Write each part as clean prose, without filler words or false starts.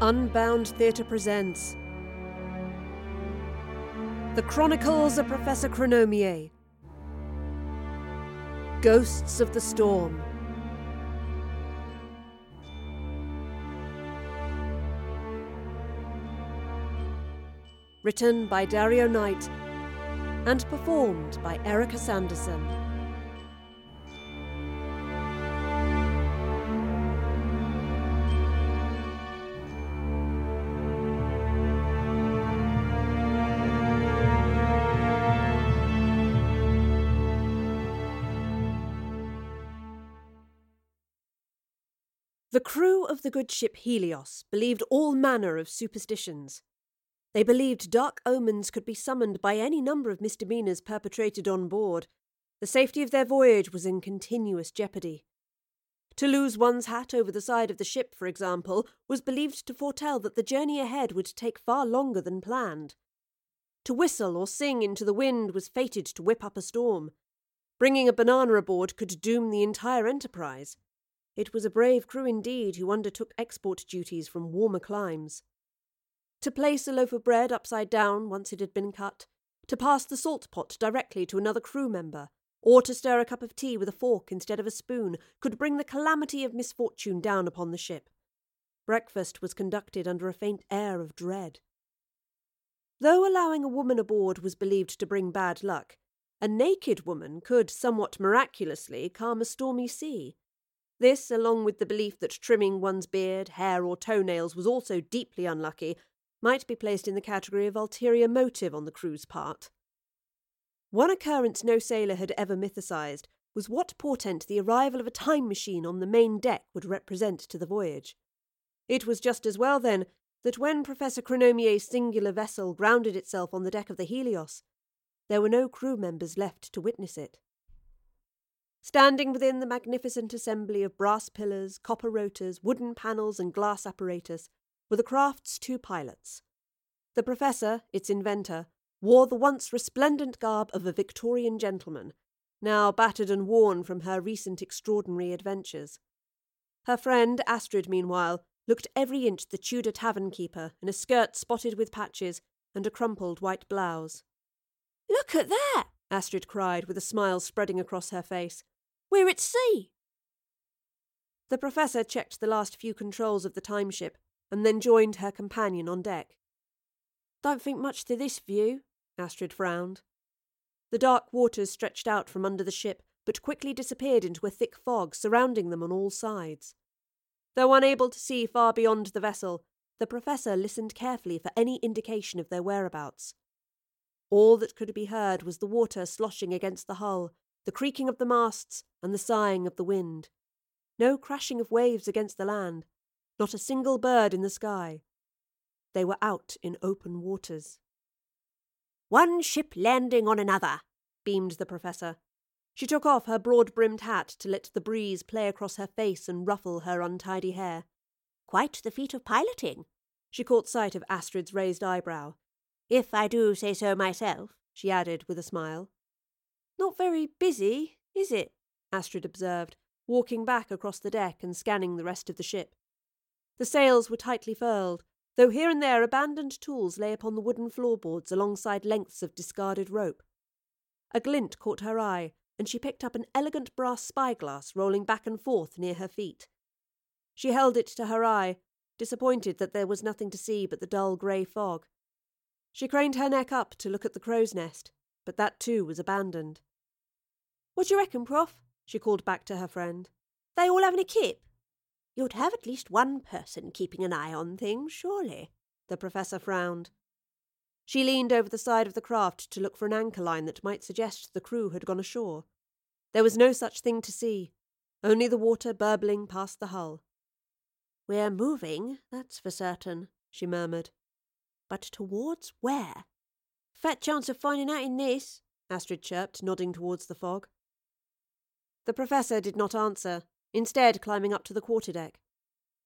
Unbound Theatre presents The Chronicles of Professor Chronomier, Ghosts of the Storm. Written by Dario Knight and performed by Erica Sanderson. The crew of the good ship Helios believed all manner of superstitions. They believed dark omens could be summoned by any number of misdemeanours perpetrated on board. The safety of their voyage was in continuous jeopardy. To lose one's hat over the side of the ship, for example, was believed to foretell that the journey ahead would take far longer than planned. To whistle or sing into the wind was fated to whip up a storm. Bringing a banana aboard could doom the entire enterprise. It was a brave crew indeed who undertook export duties from warmer climes. To place a loaf of bread upside down once it had been cut, to pass the salt pot directly to another crew member, or to stir a cup of tea with a fork instead of a spoon could bring the calamity of misfortune down upon the ship. Breakfast was conducted under a faint air of dread. Though allowing a woman aboard was believed to bring bad luck, a naked woman could, somewhat miraculously, calm a stormy sea. This, along with the belief that trimming one's beard, hair or toenails was also deeply unlucky, might be placed in the category of ulterior motive on the crew's part. One occurrence no sailor had ever mythicised was what portent the arrival of a time machine on the main deck would represent to the voyage. It was just as well, then, that when Professor Chronomier's singular vessel grounded itself on the deck of the Helios, there were no crew members left to witness it. Standing within the magnificent assembly of brass pillars, copper rotors, wooden panels and glass apparatus were the craft's two pilots. The Professor, its inventor, wore the once resplendent garb of a Victorian gentleman, now battered and worn from her recent extraordinary adventures. Her friend, Astrid, meanwhile, looked every inch the Tudor tavern keeper in a skirt spotted with patches and a crumpled white blouse. "Look at that!" Astrid cried, with a smile spreading across her face. "We're at sea!" The Professor checked the last few controls of the time ship, and then joined her companion on deck. "Don't think much to this view," Astrid frowned. The dark waters stretched out from under the ship, but quickly disappeared into a thick fog surrounding them on all sides. Though unable to see far beyond the vessel, the Professor listened carefully for any indication of their whereabouts. All that could be heard was the water sloshing against the hull, the creaking of the masts, and the sighing of the wind. No crashing of waves against the land, not a single bird in the sky. They were out in open waters. "One ship landing on another," beamed the Professor. She took off her broad-brimmed hat to let the breeze play across her face and ruffle her untidy hair. "Quite the feat of piloting." She caught sight of Astrid's raised eyebrow. "If I do say so myself," she added with a smile. "Not very busy, is it?" Astrid observed, walking back across the deck and scanning the rest of the ship. The sails were tightly furled, though here and there abandoned tools lay upon the wooden floorboards alongside lengths of discarded rope. A glint caught her eye, and she picked up an elegant brass spyglass rolling back and forth near her feet. She held it to her eye, disappointed that there was nothing to see but the dull grey fog. She craned her neck up to look at the crow's nest, but that too was abandoned. "What do you reckon, Prof?" she called back to her friend. "They all having a kip?" "You'd have at least one person keeping an eye on things, surely," the Professor frowned. She leaned over the side of the craft to look for an anchor line that might suggest the crew had gone ashore. There was no such thing to see, only the water burbling past the hull. "We're moving, that's for certain," she murmured. "But towards where?" "Fat chance of finding out in this," Astrid chirped, nodding towards the fog. The Professor did not answer, instead climbing up to the quarterdeck.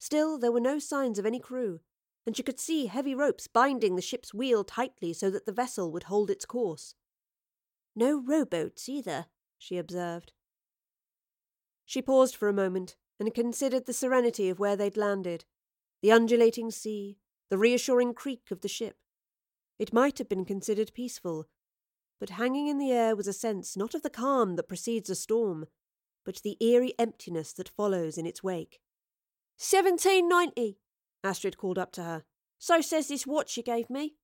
Still, there were no signs of any crew, and she could see heavy ropes binding the ship's wheel tightly so that the vessel would hold its course. "No rowboats either," she observed. She paused for a moment and considered the serenity of where they'd landed. the undulating sea, the reassuring creak of the ship. It might have been considered peaceful, but hanging in the air was a sense not of the calm that precedes a storm, but the eerie emptiness that follows in its wake. 1790, Astrid called up to her. So says this watch you gave me.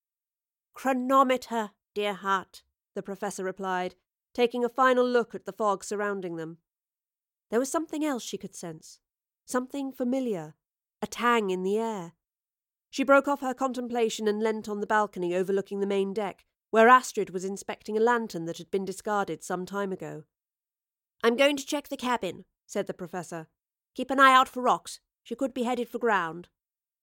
Chronometer, dear heart, the Professor replied, taking a final look at the fog surrounding them. There was something else she could sense, something familiar, a tang in the air. She broke off her contemplation and leant on the balcony overlooking the main deck, where Astrid was inspecting a lantern that had been discarded some time ago. I'm going to check the cabin, said the Professor. Keep an eye out for rocks. She could be headed for ground.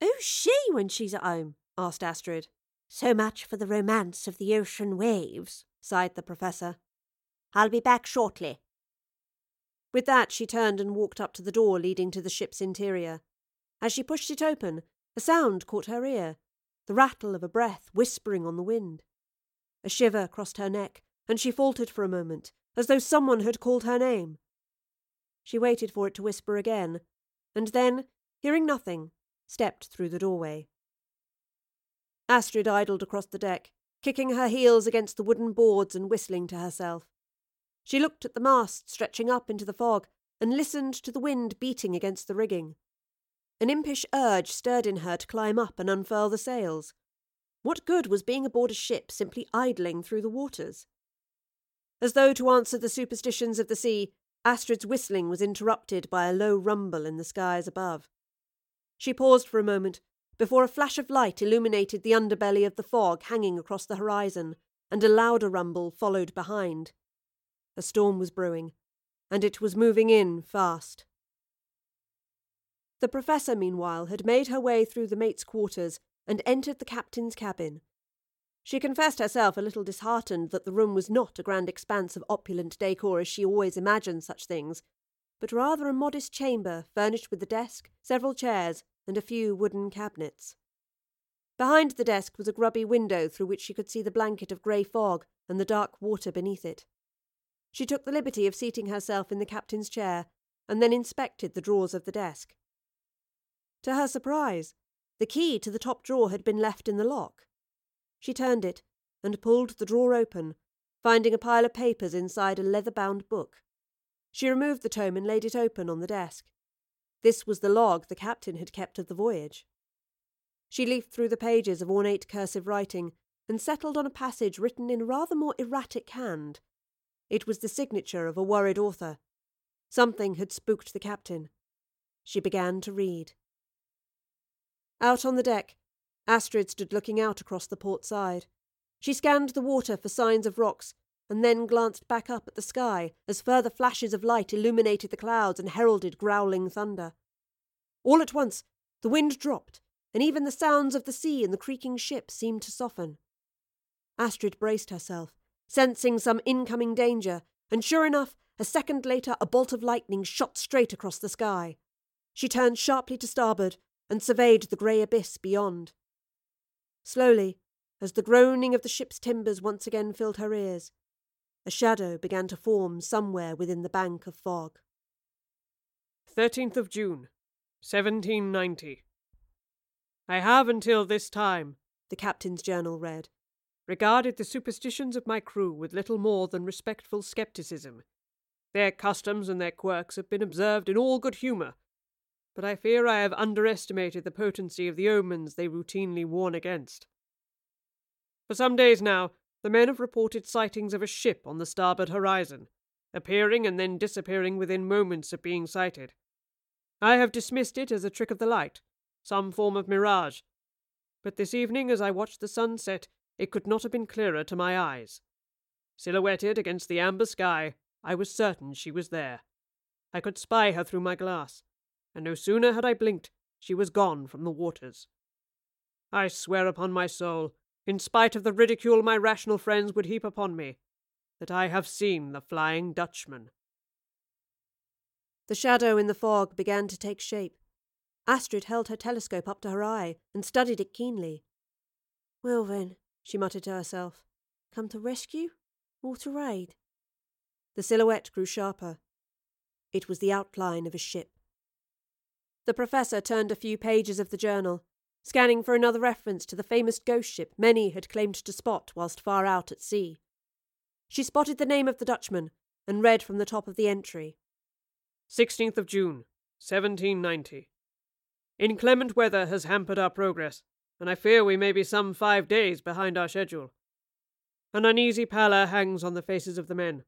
Who's she when she's at home? Asked Astrid. So much for the romance of the ocean waves, sighed the Professor. I'll be back shortly. With that, she turned and walked up to the door leading to the ship's interior. As she pushed it open, a sound caught her ear, the rattle of a breath whispering on the wind. A shiver crossed her neck, and she faltered for a moment, as though someone had called her name. She waited for it to whisper again, and then, hearing nothing, stepped through the doorway. Astrid idled across the deck, kicking her heels against the wooden boards and whistling to herself. She looked at the mast stretching up into the fog and listened to the wind beating against the rigging. An impish urge stirred in her to climb up and unfurl the sails. What good was being aboard a ship simply idling through the waters? As though to answer the superstitions of the sea, Astrid's whistling was interrupted by a low rumble in the skies above. She paused for a moment before a flash of light illuminated the underbelly of the fog hanging across the horizon, and a louder rumble followed behind. A storm was brewing, and it was moving in fast. The Professor, meanwhile, had made her way through the mate's quarters and entered the captain's cabin. She confessed herself a little disheartened that the room was not a grand expanse of opulent decor as she always imagined such things, but rather a modest chamber furnished with a desk, several chairs, and a few wooden cabinets. Behind the desk was a grubby window through which she could see the blanket of grey fog and the dark water beneath it. She took the liberty of seating herself in the captain's chair and then inspected the drawers of the desk. To her surprise, the key to the top drawer had been left in the lock. She turned it and pulled the drawer open, finding a pile of papers inside a leather-bound book. She removed the tome and laid it open on the desk. This was the log the captain had kept of the voyage. She leafed through the pages of ornate cursive writing and settled on a passage written in a rather more erratic hand. It was the signature of a worried author. Something had spooked the captain. She began to read. Out on the deck, Astrid stood looking out across the port side. She scanned the water for signs of rocks and then glanced back up at the sky as further flashes of light illuminated the clouds and heralded growling thunder. All at once, the wind dropped, and even the sounds of the sea and the creaking ship seemed to soften. Astrid braced herself, sensing some incoming danger, and sure enough, a second later a bolt of lightning shot straight across the sky. She turned sharply to starboard and surveyed the grey abyss beyond. Slowly, as the groaning of the ship's timbers once again filled her ears, a shadow began to form somewhere within the bank of fog. 13th of June, 1790. I have until this time, the captain's journal read, regarded the superstitions of my crew with little more than respectful scepticism. Their customs and their quirks have been observed in all good humour, but I fear I have underestimated the potency of the omens they routinely warn against. For some days now, the men have reported sightings of a ship on the starboard horizon, appearing and then disappearing within moments of being sighted. I have dismissed it as a trick of the light, some form of mirage, but this evening as I watched the sun set, it could not have been clearer to my eyes. Silhouetted against the amber sky, I was certain she was there. I could spy her through my glass, and no sooner had I blinked, she was gone from the waters. I swear upon my soul, in spite of the ridicule my rational friends would heap upon me, that I have seen the Flying Dutchman. The shadow in the fog began to take shape. Astrid held her telescope up to her eye and studied it keenly. Well then, she muttered to herself, come to rescue or to raid? The silhouette grew sharper. It was the outline of a ship. The professor turned a few pages of the journal, scanning for another reference to the famous ghost ship many had claimed to spot whilst far out at sea. She spotted the name of the Dutchman and read from the top of the entry. 16th of June, 1790. Inclement weather has hampered our progress, and I fear we may be some 5 days behind our schedule. An uneasy pallor hangs on the faces of the men.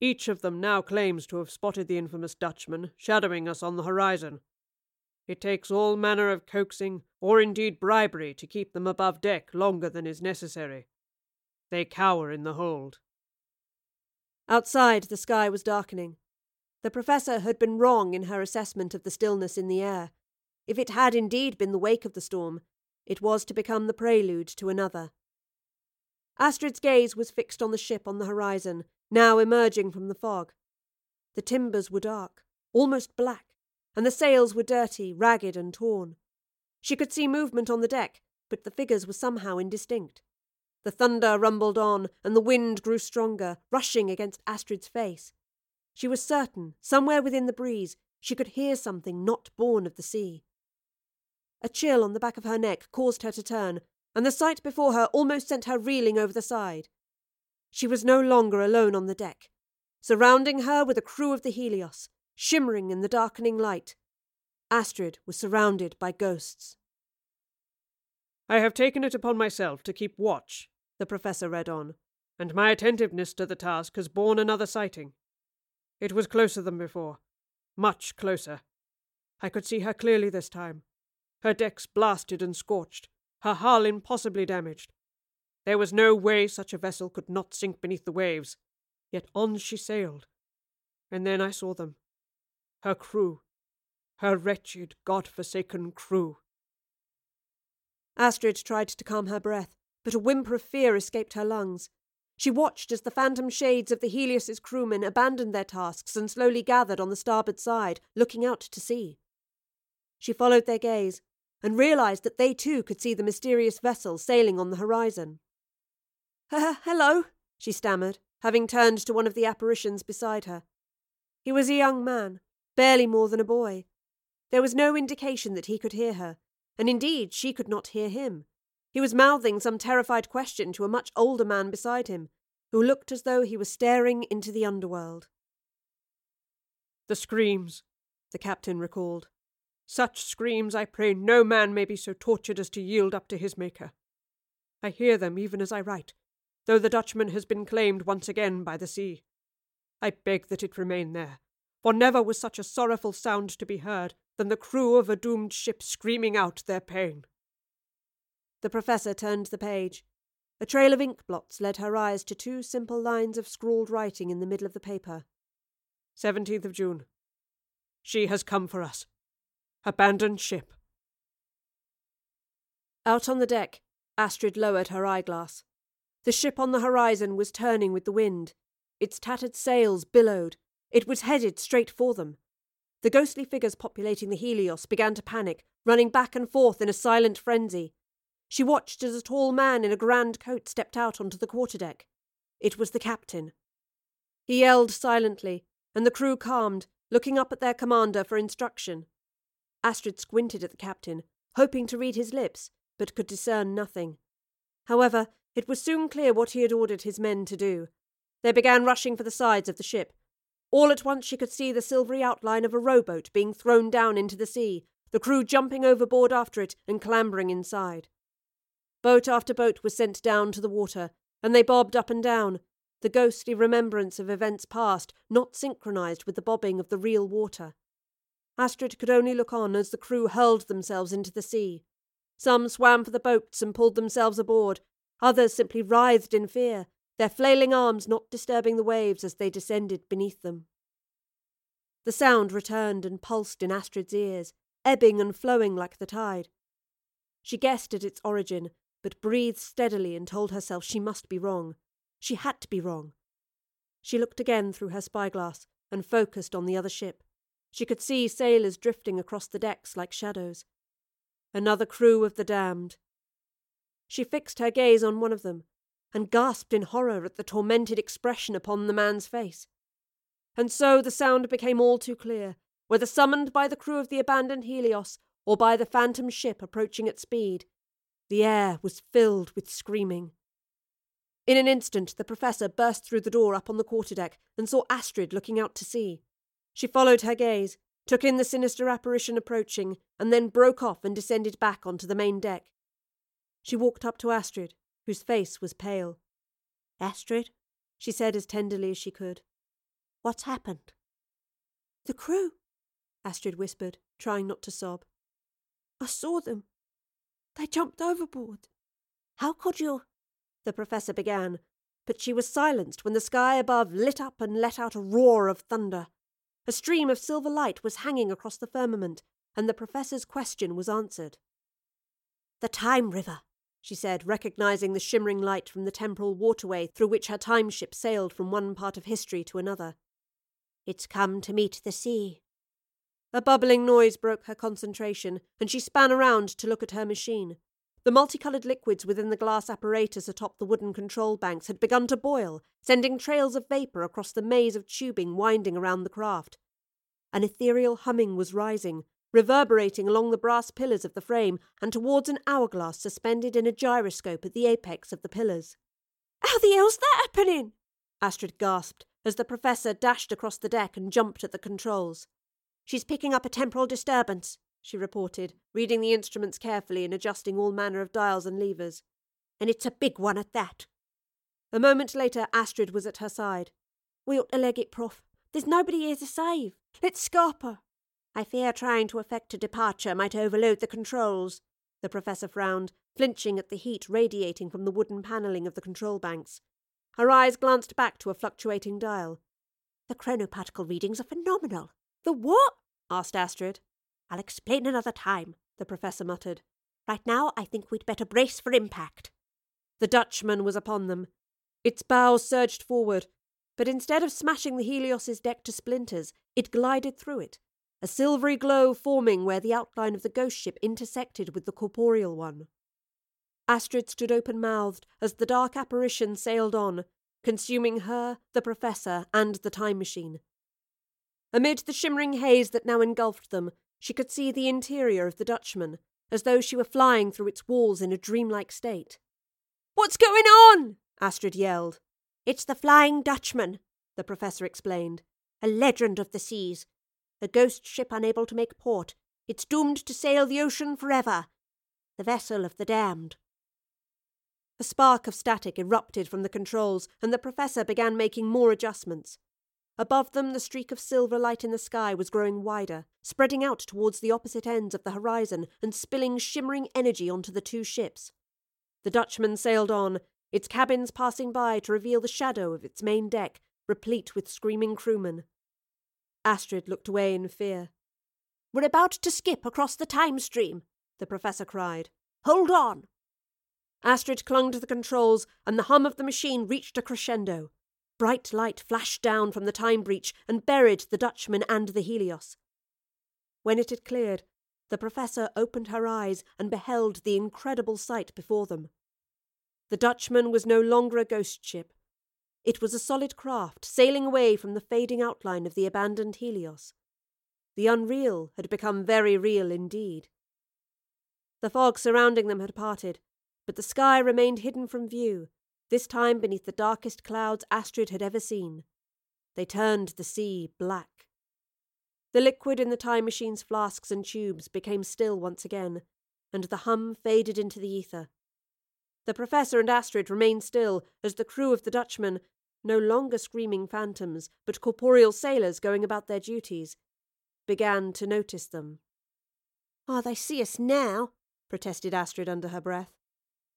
Each of them now claims to have spotted the infamous Dutchman shadowing us on the horizon. It takes all manner of coaxing, or indeed bribery, to keep them above deck longer than is necessary. They cower in the hold. Outside, the sky was darkening. The professor had been wrong in her assessment of the stillness in the air. If it had indeed been the wake of the storm, it was to become the prelude to another. Astrid's gaze was fixed on the ship on the horizon, now emerging from the fog. The timbers were dark, almost black, and the sails were dirty, ragged and torn. She could see movement on the deck, but the figures were somehow indistinct. The thunder rumbled on, and the wind grew stronger, rushing against Astrid's face. She was certain, somewhere within the breeze, she could hear something not born of the sea. A chill on the back of her neck caused her to turn, and the sight before her almost sent her reeling over the side. She was no longer alone on the deck. Surrounding her were the crew of the Helios, shimmering in the darkening light. Astrid was surrounded by ghosts. I have taken it upon myself to keep watch, the professor read on, and my attentiveness to the task has borne another sighting. It was closer than before, much closer. I could see her clearly this time, her decks blasted and scorched, her hull impossibly damaged. There was no way such a vessel could not sink beneath the waves, yet on she sailed. And then I saw them, her crew, her wretched, God-forsaken crew. Astrid tried to calm her breath, but a whimper of fear escaped her lungs. She watched as the phantom shades of the Helios's crewmen abandoned their tasks and slowly gathered on the starboard side, looking out to sea. She followed their gaze and realised that they too could see the mysterious vessel sailing on the horizon. "Hello," she stammered, having turned to one of the apparitions beside her. He was a young man, barely more than a boy. There was no indication that he could hear her, and indeed she could not hear him. He was mouthing some terrified question to a much older man beside him, who looked as though he was staring into the underworld. The screams, the captain recalled. Such screams, I pray, no man may be so tortured as to yield up to his maker. I hear them even as I write, though the Dutchman has been claimed once again by the sea. I beg that it remain there, for never was such a sorrowful sound to be heard than the crew of a doomed ship screaming out their pain. The professor turned the page. A trail of ink blots led her eyes to two simple lines of scrawled writing in the middle of the paper. 17th of June. She has come for us. Abandoned ship. Out on the deck, Astrid lowered her eyeglass. The ship on the horizon was turning with the wind. Its tattered sails billowed. It was headed straight for them. The ghostly figures populating the Helios began to panic, running back and forth in a silent frenzy. She watched as a tall man in a grand coat stepped out onto the quarterdeck. It was the captain. He yelled silently, and the crew calmed, looking up at their commander for instruction. Astrid squinted at the captain, hoping to read his lips, but could discern nothing. However, it was soon clear what he had ordered his men to do. They began rushing for the sides of the ship. All at once she could see the silvery outline of a rowboat being thrown down into the sea, the crew jumping overboard after it and clambering inside. Boat after boat was sent down to the water, and they bobbed up and down, the ghostly remembrance of events past not synchronised with the bobbing of the real water. Astrid could only look on as the crew hurled themselves into the sea. Some swam for the boats and pulled themselves aboard. Others simply writhed in fear, their flailing arms not disturbing the waves as they descended beneath them. The sound returned and pulsed in Astrid's ears, ebbing and flowing like the tide. She guessed at its origin, but breathed steadily and told herself she must be wrong. She had to be wrong. She looked again through her spyglass and focused on the other ship. She could see sailors drifting across the decks like shadows. Another crew of the damned. She fixed her gaze on one of them and gasped in horror at the tormented expression upon the man's face. And so the sound became all too clear, whether summoned by the crew of the abandoned Helios or by the phantom ship approaching at speed. The air was filled with screaming. In an instant, the Professor burst through the door up on the quarterdeck and saw Astrid looking out to sea. She followed her gaze, took in the sinister apparition approaching, and then broke off and descended back onto the main deck. She walked up to Astrid, whose face was pale. "Astrid," she said as tenderly as she could, "what's happened?" "The crew," Astrid whispered, trying not to sob. "I saw them. They jumped overboard." "How could you?" the Professor began, but she was silenced when the sky above lit up and let out a roar of thunder. A stream of silver light was hanging across the firmament, and the Professor's question was answered. "The Time River," she said, recognising the shimmering light from the temporal waterway through which her time ship sailed from one part of history to another. "It's come to meet the sea." A bubbling noise broke her concentration, and she span around to look at her machine. The multicoloured liquids within the glass apparatus atop the wooden control banks had begun to boil, sending trails of vapour across the maze of tubing winding around the craft. An ethereal humming was rising, reverberating along the brass pillars of the frame and towards an hourglass suspended in a gyroscope at the apex of the pillars. "How the hell's that happening?" Astrid gasped as the Professor dashed across the deck and jumped at the controls. "She's picking up a temporal disturbance," she reported, reading the instruments carefully and adjusting all manner of dials and levers. "And it's a big one at that." A moment later, Astrid was at her side. "We ought to leg it, Prof. There's nobody here to save. Let's scarp her." "I fear trying to effect a departure might overload the controls," the Professor frowned, flinching at the heat radiating from the wooden panelling of the control banks. Her eyes glanced back to a fluctuating dial. "The chronoparticle readings are phenomenal." "The what?" asked Astrid. "I'll explain another time," the Professor muttered. "Right now I think we'd better brace for impact." The Dutchman was upon them. Its bow surged forward, but instead of smashing the Helios's deck to splinters, it glided through it, a silvery glow forming where the outline of the ghost ship intersected with the corporeal one. Astrid stood open-mouthed as the dark apparition sailed on, consuming her, the Professor, and the time machine. Amid the shimmering haze that now engulfed them, she could see the interior of the Dutchman, as though she were flying through its walls in a dreamlike state. "What's going on?" Astrid yelled. "It's the Flying Dutchman," the Professor explained. "A legend of the seas. A ghost ship unable to make port. It's doomed to sail the ocean forever. The vessel of the damned." A spark of static erupted from the controls, and the Professor began making more adjustments. Above them, the streak of silver light in the sky was growing wider, spreading out towards the opposite ends of the horizon and spilling shimmering energy onto the two ships. The Dutchman sailed on, its cabins passing by to reveal the shadow of its main deck, replete with screaming crewmen. Astrid looked away in fear. "We're about to skip across the time stream," the Professor cried. "Hold on!" Astrid clung to the controls, and the hum of the machine reached a crescendo. Bright light flashed down from the time breach and buried the Dutchman and the Helios. When it had cleared, the Professor opened her eyes and beheld the incredible sight before them. The Dutchman was no longer a ghost ship. It was a solid craft sailing away from the fading outline of the abandoned Helios. The unreal had become very real indeed. The fog surrounding them had parted, but the sky remained hidden from view, this time beneath the darkest clouds Astrid had ever seen. They turned the sea black. The liquid in the time machine's flasks and tubes became still once again, and the hum faded into the ether. The Professor and Astrid remained still as the crew of the Dutchman, no longer screaming phantoms, but corporeal sailors going about their duties, began to notice them. "Oh, they see us now," protested Astrid under her breath.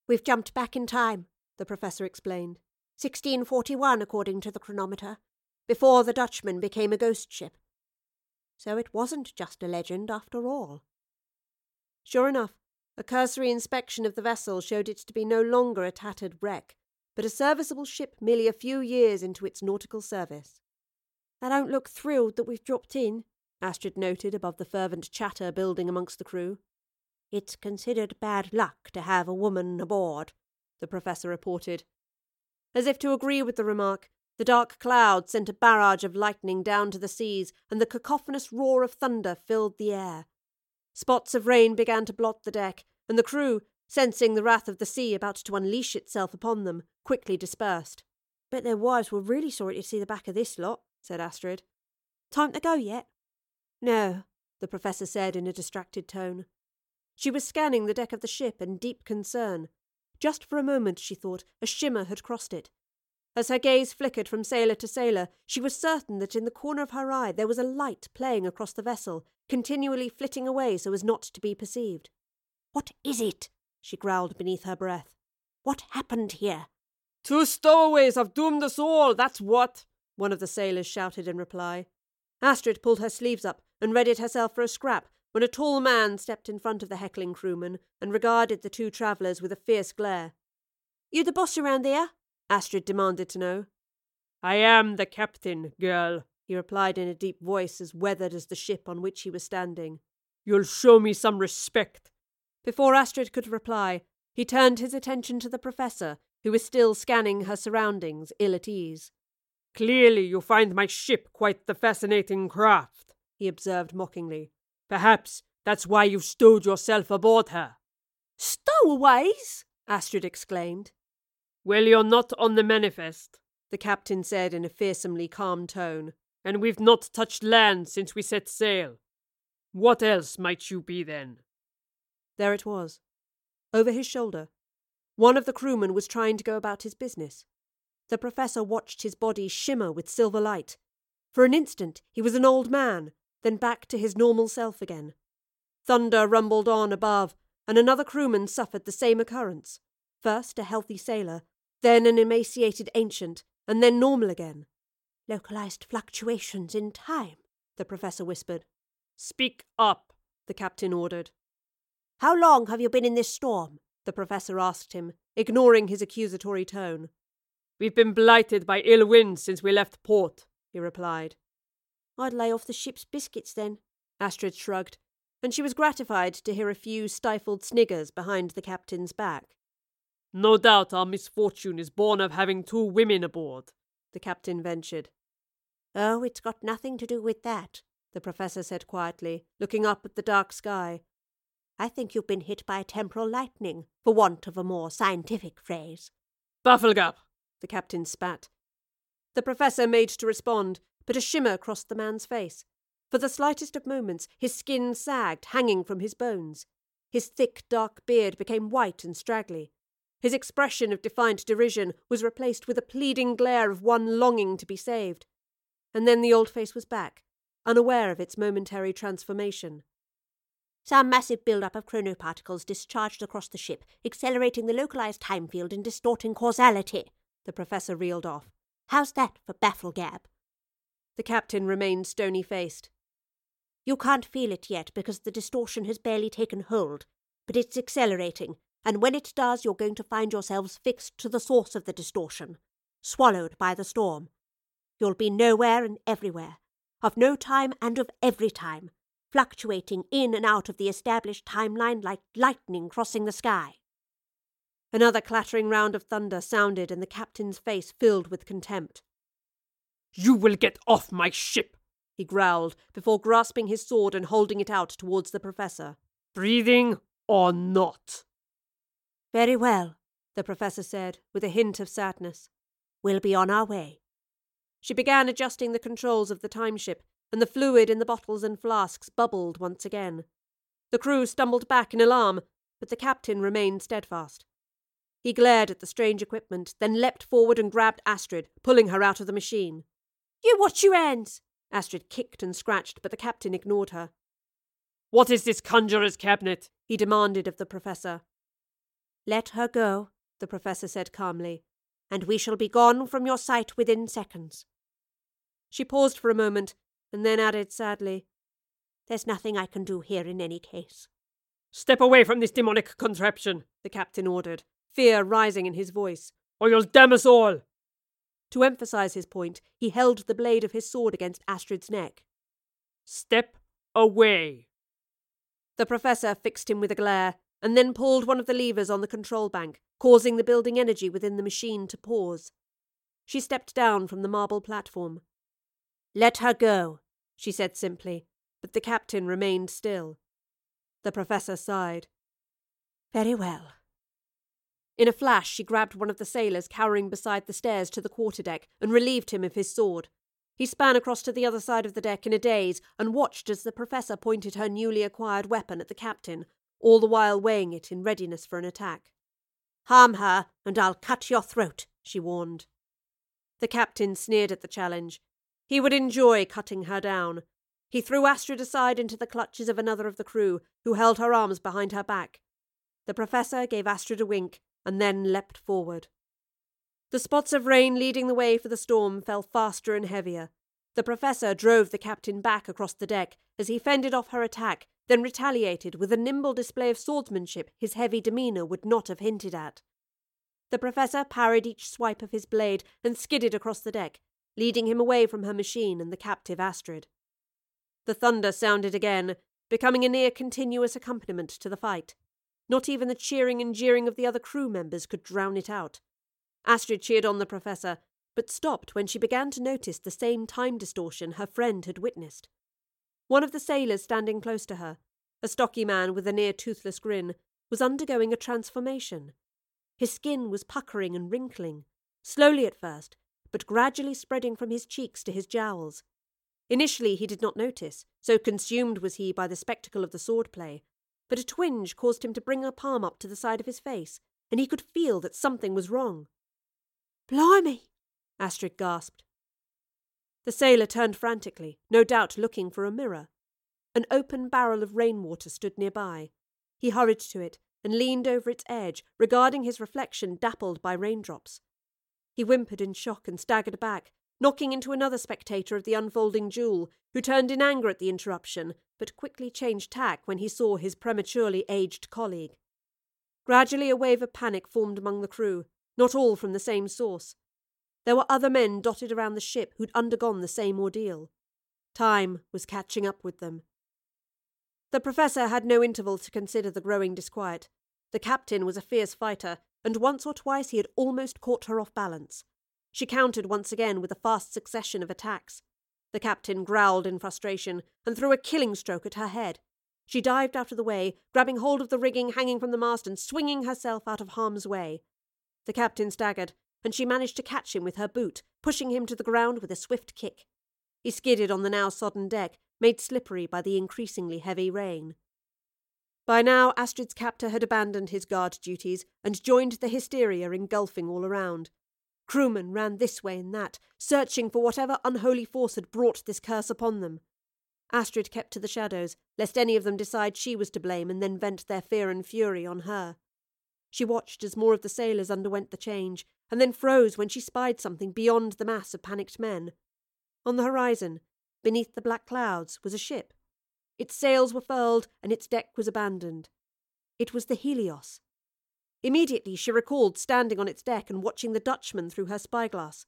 "We've jumped back in time," the Professor explained. 1641, according to the chronometer, before the Dutchman became a ghost ship. So it wasn't just a legend after all. Sure enough, a cursory inspection of the vessel showed it to be no longer a tattered wreck, but a serviceable ship merely a few years into its nautical service. "They don't look thrilled that we've dropped in," Astrid noted above the fervent chatter building amongst the crew. "It's considered bad luck to have a woman aboard," the Professor reported. As if to agree with the remark, The dark cloud sent a barrage of lightning down to the seas, and the cacophonous roar of thunder filled the air. Spots of rain began to blot the deck, and the crew, sensing the wrath of the sea about to unleash itself upon them, quickly dispersed. "Bet their wives were really sorry to see the back of this lot," said Astrid. "Time to go yet?" "No," the Professor said in a distracted tone. She was scanning the deck of the ship in deep concern. Just for a moment, she thought, a shimmer had crossed it. As her gaze flickered from sailor to sailor, she was certain that in the corner of her eye there was a light playing across the vessel, continually flitting away so as not to be perceived. "What is it?" she growled beneath her breath. "What happened here?" "Two stowaways have doomed us all, that's what," one of the sailors shouted in reply. Astrid pulled her sleeves up and readied herself for a scrap when a tall man stepped in front of the heckling crewman and regarded the two travellers with a fierce glare. "You the boss around there?" Astrid demanded to know. "I am the captain, girl," he replied in a deep voice as weathered as the ship on which he was standing. "You'll show me some respect." Before Astrid could reply, he turned his attention to the Professor, who was still scanning her surroundings, ill at ease. "Clearly you find my ship quite the fascinating craft," he observed mockingly. "Perhaps that's why you've stowed yourself aboard her." "Stowaways!" Astrid exclaimed. "Well, you're not on the manifest," the captain said in a fearsomely calm tone, "and we've not touched land since we set sail. What else might you be, then?" There it was, over his shoulder. One of the crewmen was trying to go about his business. The Professor watched his body shimmer with silver light. For an instant he was an old man, then back to his normal self again. Thunder rumbled on above, and another crewman suffered the same occurrence. First a healthy sailor, then an emaciated ancient, and then normal again. "Localized fluctuations in time," the Professor whispered. "Speak up," the captain ordered. "How long have you been in this storm?" the Professor asked him, ignoring his accusatory tone. "We've been blighted by ill winds since we left port," he replied. "I'd lay off the ship's biscuits then," Astrid shrugged, and she was gratified to hear a few stifled sniggers behind the captain's back. "No doubt our misfortune is born of having two women aboard," the captain ventured. "Oh, it's got nothing to do with that," the Professor said quietly, looking up at the dark sky. "I think you've been hit by temporal lightning, for want of a more scientific phrase." "Bufflegap!" the captain spat. The Professor made to respond, but a shimmer crossed the man's face. For the slightest of moments, his skin sagged, hanging from his bones. His thick, dark beard became white and straggly. His expression of defiant derision was replaced with a pleading glare of one longing to be saved. And then the old face was back, unaware of its momentary transformation. "Some massive build-up of chronoparticles discharged across the ship, accelerating the localized time field and distorting causality," the Professor reeled off. "How's that for bafflegab?" The captain remained stony-faced. "You can't feel it yet because the distortion has barely taken hold, but it's accelerating. And when it does, you're going to find yourselves fixed to the source of the distortion, swallowed by the storm. You'll be nowhere and everywhere, of no time and of every time, fluctuating in and out of the established timeline like lightning crossing the sky." Another clattering round of thunder sounded, and the captain's face filled with contempt. "You will get off my ship," he growled, before grasping his sword and holding it out towards the Professor. "Breathing or not." "Very well," the Professor said, with a hint of sadness. "We'll be on our way." She began adjusting the controls of the timeship, and the fluid in the bottles and flasks bubbled once again. The crew stumbled back in alarm, but the captain remained steadfast. He glared at the strange equipment, then leapt forward and grabbed Astrid, pulling her out of the machine. "You watch your hands!" Astrid kicked and scratched, but the captain ignored her. "What is this conjurer's cabinet?" he demanded of the Professor. "Let her go," the Professor said calmly, "and we shall be gone from your sight within seconds." She paused for a moment, and then added sadly, "There's nothing I can do here in any case." "Step away from this demonic contraption," the captain ordered, fear rising in his voice, "or you'll damn us all." To emphasize his point, he held the blade of his sword against Astrid's neck. "Step away." The Professor fixed him with a glare, and then pulled one of the levers on the control bank, causing the building energy within the machine to pause. She stepped down from the marble platform. "Let her go," she said simply, but the captain remained still. The professor sighed. "Very well." In a flash she grabbed one of the sailors cowering beside the stairs to the quarterdeck and relieved him of his sword. He span across to the other side of the deck in a daze and watched as the professor pointed her newly acquired weapon at the captain, all the while weighing it in readiness for an attack. "Harm her, and I'll cut your throat," she warned. The captain sneered at the challenge. He would enjoy cutting her down. He threw Astrid aside into the clutches of another of the crew, who held her arms behind her back. The professor gave Astrid a wink, and then leapt forward. The spots of rain leading the way for the storm fell faster and heavier. The professor drove the captain back across the deck as he fended off her attack, then retaliated with a nimble display of swordsmanship his heavy demeanour would not have hinted at. The professor parried each swipe of his blade and skidded across the deck, leading him away from her machine and the captive Astrid. The thunder sounded again, becoming a near continuous accompaniment to the fight. Not even the cheering and jeering of the other crew members could drown it out. Astrid cheered on the professor, but stopped when she began to notice the same time distortion her friend had witnessed. One of the sailors standing close to her, a stocky man with a near-toothless grin, was undergoing a transformation. His skin was puckering and wrinkling, slowly at first, but gradually spreading from his cheeks to his jowls. Initially he did not notice, so consumed was he by the spectacle of the swordplay, but a twinge caused him to bring a palm up to the side of his face, and he could feel that something was wrong. "Blimey!" Astrid gasped. The sailor turned frantically, no doubt looking for a mirror. An open barrel of rainwater stood nearby. He hurried to it and leaned over its edge, regarding his reflection dappled by raindrops. He whimpered in shock and staggered back, knocking into another spectator of the unfolding duel, who turned in anger at the interruption, but quickly changed tack when he saw his prematurely aged colleague. Gradually a wave of panic formed among the crew, not all from the same source. There were other men dotted around the ship who'd undergone the same ordeal. Time was catching up with them. The professor had no interval to consider the growing disquiet. The captain was a fierce fighter, and once or twice he had almost caught her off balance. She countered once again with a fast succession of attacks. The captain growled in frustration and threw a killing stroke at her head. She dived out of the way, grabbing hold of the rigging hanging from the mast and swinging herself out of harm's way. The captain staggered, and she managed to catch him with her boot, pushing him to the ground with a swift kick. He skidded on the now sodden deck, made slippery by the increasingly heavy rain. By now Astrid's captor had abandoned his guard duties and joined the hysteria engulfing all around. Crewmen ran this way and that, searching for whatever unholy force had brought this curse upon them. Astrid kept to the shadows, lest any of them decide she was to blame and then vent their fear and fury on her. She watched as more of the sailors underwent the change, and then froze when she spied something beyond the mass of panicked men. On the horizon, beneath the black clouds, was a ship. Its sails were furled, and its deck was abandoned. It was the Helios. Immediately she recalled standing on its deck and watching the Dutchman through her spyglass,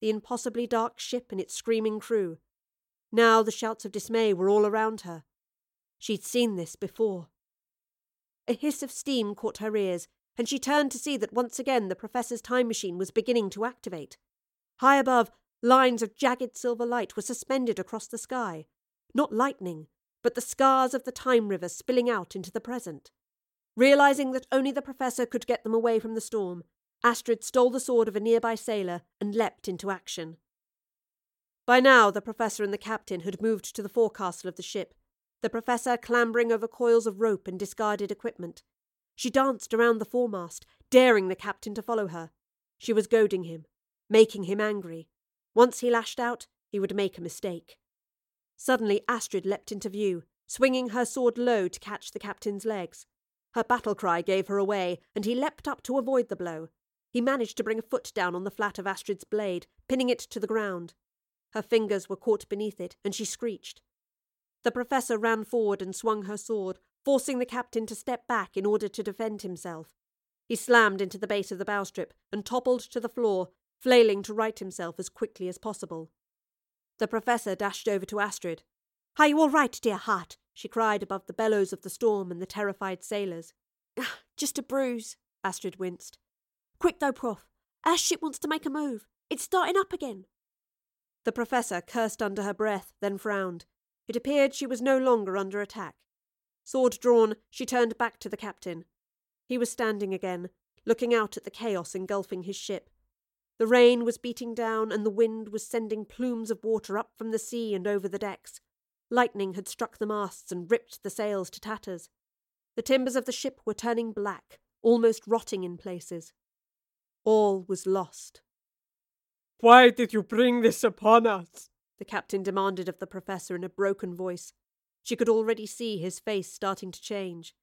the impossibly dark ship and its screaming crew. Now the shouts of dismay were all around her. She'd seen this before. A hiss of steam caught her ears, and she turned to see that once again the professor's time machine was beginning to activate. High above, lines of jagged silver light were suspended across the sky. Not lightning, but the scars of the time river spilling out into the present. Realizing that only the professor could get them away from the storm, Astrid stole the sword of a nearby sailor and leapt into action. By now the professor and the captain had moved to the forecastle of the ship, the professor clambering over coils of rope and discarded equipment. She danced around the foremast, daring the captain to follow her. She was goading him, making him angry. Once he lashed out, he would make a mistake. Suddenly Astrid leapt into view, swinging her sword low to catch the captain's legs. Her battle cry gave her away, and he leapt up to avoid the blow. He managed to bring a foot down on the flat of Astrid's blade, pinning it to the ground. Her fingers were caught beneath it, and she screeched. The professor ran forward and swung her sword, forcing the captain to step back in order to defend himself. He slammed into the base of the bowstrip and toppled to the floor, flailing to right himself as quickly as possible. The professor dashed over to Astrid. "Are you all right, dear heart?" she cried above the bellows of the storm and the terrified sailors. "Just a bruise," Astrid winced. "Quick though, Prof. Our ship wants to make a move. It's starting up again. The Professor cursed under her breath, then frowned. It appeared she was no longer under attack. Sword drawn, she turned back to the captain. He was standing again, looking out at the chaos engulfing his ship. The rain was beating down and the wind was sending plumes of water up from the sea and over the decks. Lightning had struck the masts and ripped the sails to tatters. The timbers of the ship were turning black, almost rotting in places. All was lost. "Why did you bring this upon us?" the captain demanded of the Professor in a broken voice. She could already see his face starting to change.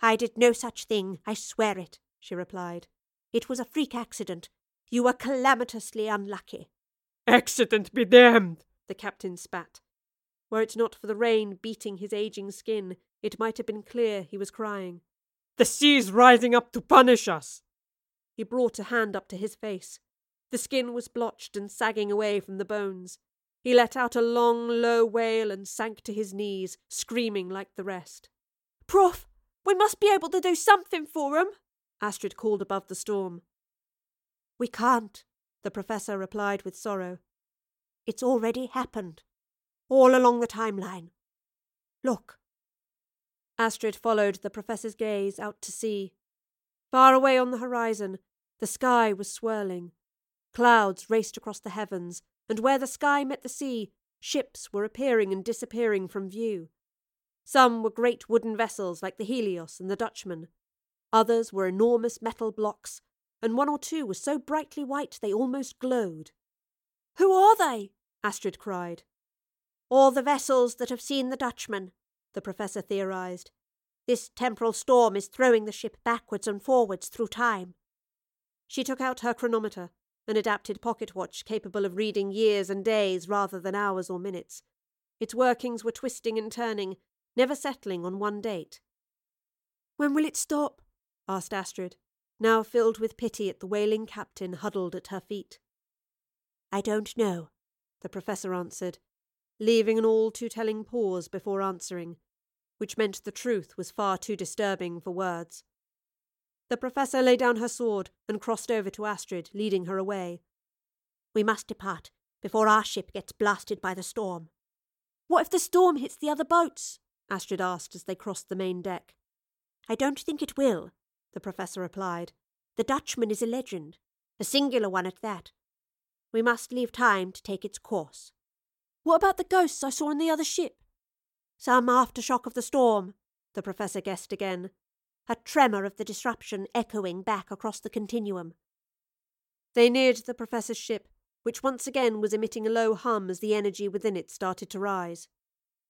"I did no such thing, I swear it," she replied. "It was a freak accident. You were calamitously unlucky." "Accident be damned!" the captain spat. Were it not for the rain beating his aging skin, it might have been clear he was crying. "The sea is rising up to punish us." He brought a hand up to his face. The skin was blotched and sagging away from the bones. He let out a long, low wail and sank to his knees, screaming like the rest. "Prof, we must be able to do something for him," Astrid called above the storm. "We can't," the Professor replied with sorrow. "It's already happened. All along the timeline. Look." Astrid followed the Professor's gaze out to sea. Far away on the horizon, the sky was swirling. Clouds raced across the heavens, and where the sky met the sea, ships were appearing and disappearing from view. Some were great wooden vessels like the Helios and the Dutchman. Others were enormous metal blocks, and one or two were so brightly white they almost glowed. "Who are they?" Astrid cried. "All the vessels that have seen the Dutchman," the Professor theorised. "This temporal storm is throwing the ship backwards and forwards through time." She took out her chronometer, an adapted pocket watch capable of reading years and days rather than hours or minutes. Its workings were twisting and turning, never settling on one date. "When will it stop?" asked Astrid, now filled with pity at the wailing captain huddled at her feet. "I don't know," the Professor answered, leaving an all-too-telling pause before answering, which meant the truth was far too disturbing for words. The Professor laid down her sword and crossed over to Astrid, leading her away. "We must depart before our ship gets blasted by the storm." "What if the storm hits the other boats?" Astrid asked as they crossed the main deck. "I don't think it will," the Professor replied. "The Dutchman is a legend, a singular one at that. We must leave time to take its course." "What about the ghosts I saw in the other ship?" "Some aftershock of the storm," the Professor guessed again, a tremor of the disruption echoing back across the continuum. They neared the Professor's ship, which once again was emitting a low hum as the energy within it started to rise.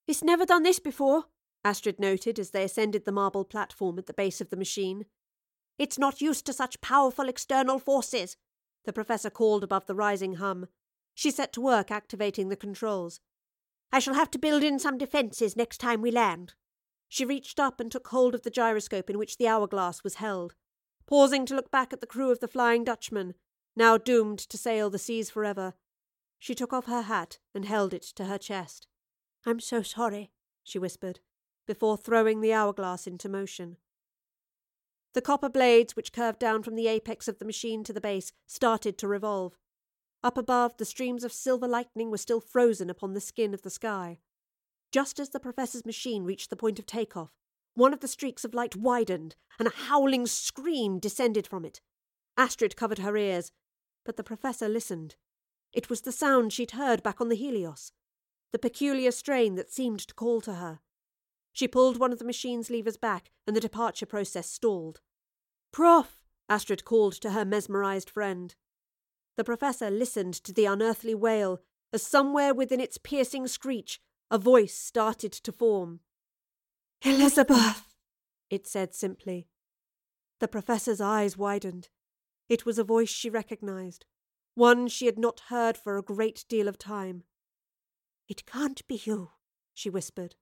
"It's never done this before," Astrid noted as they ascended the marble platform at the base of the machine. "It's not used to such powerful external forces," the Professor called above the rising hum. She set to work activating the controls. "I shall have to build in some defences next time we land." She reached up and took hold of the gyroscope in which the hourglass was held, pausing to look back at the crew of the Flying Dutchman, now doomed to sail the seas forever. She took off her hat and held it to her chest. "I'm so sorry," she whispered, before throwing the hourglass into motion. The copper blades which curved down from the apex of the machine to the base started to revolve. Up above, the streams of silver lightning were still frozen upon the skin of the sky. Just as the Professor's machine reached the point of takeoff, one of the streaks of light widened, and a howling scream descended from it. Astrid covered her ears, but the Professor listened. It was the sound she'd heard back on the Helios, the peculiar strain that seemed to call to her. She pulled one of the machine's levers back, and the departure process stalled. "Prof," Astrid called to her mesmerised friend. The Professor listened to the unearthly wail, as somewhere within its piercing screech, a voice started to form. "Elizabeth," it said simply. The Professor's eyes widened. It was a voice she recognised, one she had not heard for a great deal of time. "It can't be you," she whispered.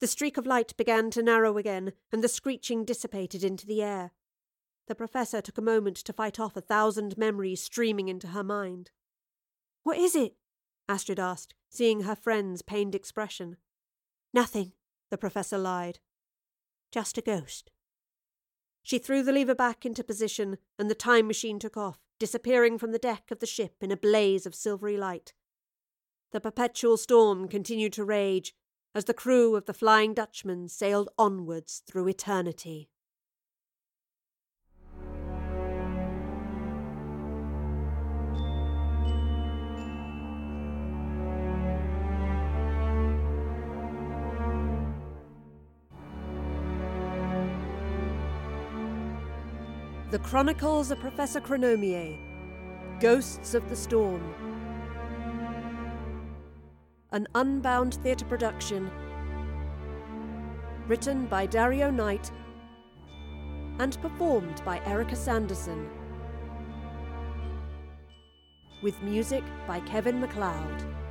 The streak of light began to narrow again, and the screeching dissipated into the air. The Professor took a moment to fight off 1,000 memories streaming into her mind. "What is it?" Astrid asked, seeing her friend's pained expression. "Nothing," the Professor lied. "Just a ghost." She threw the lever back into position, and the time machine took off, disappearing from the deck of the ship in a blaze of silvery light. The perpetual storm continued to rage as the crew of the Flying Dutchman sailed onwards through eternity. The Chronicles of Professor Chronomier, Ghosts of the Storm. An Unbound Theatre production, written by Dario Knight and performed by Erica Sanderson, with music by Kevin MacLeod.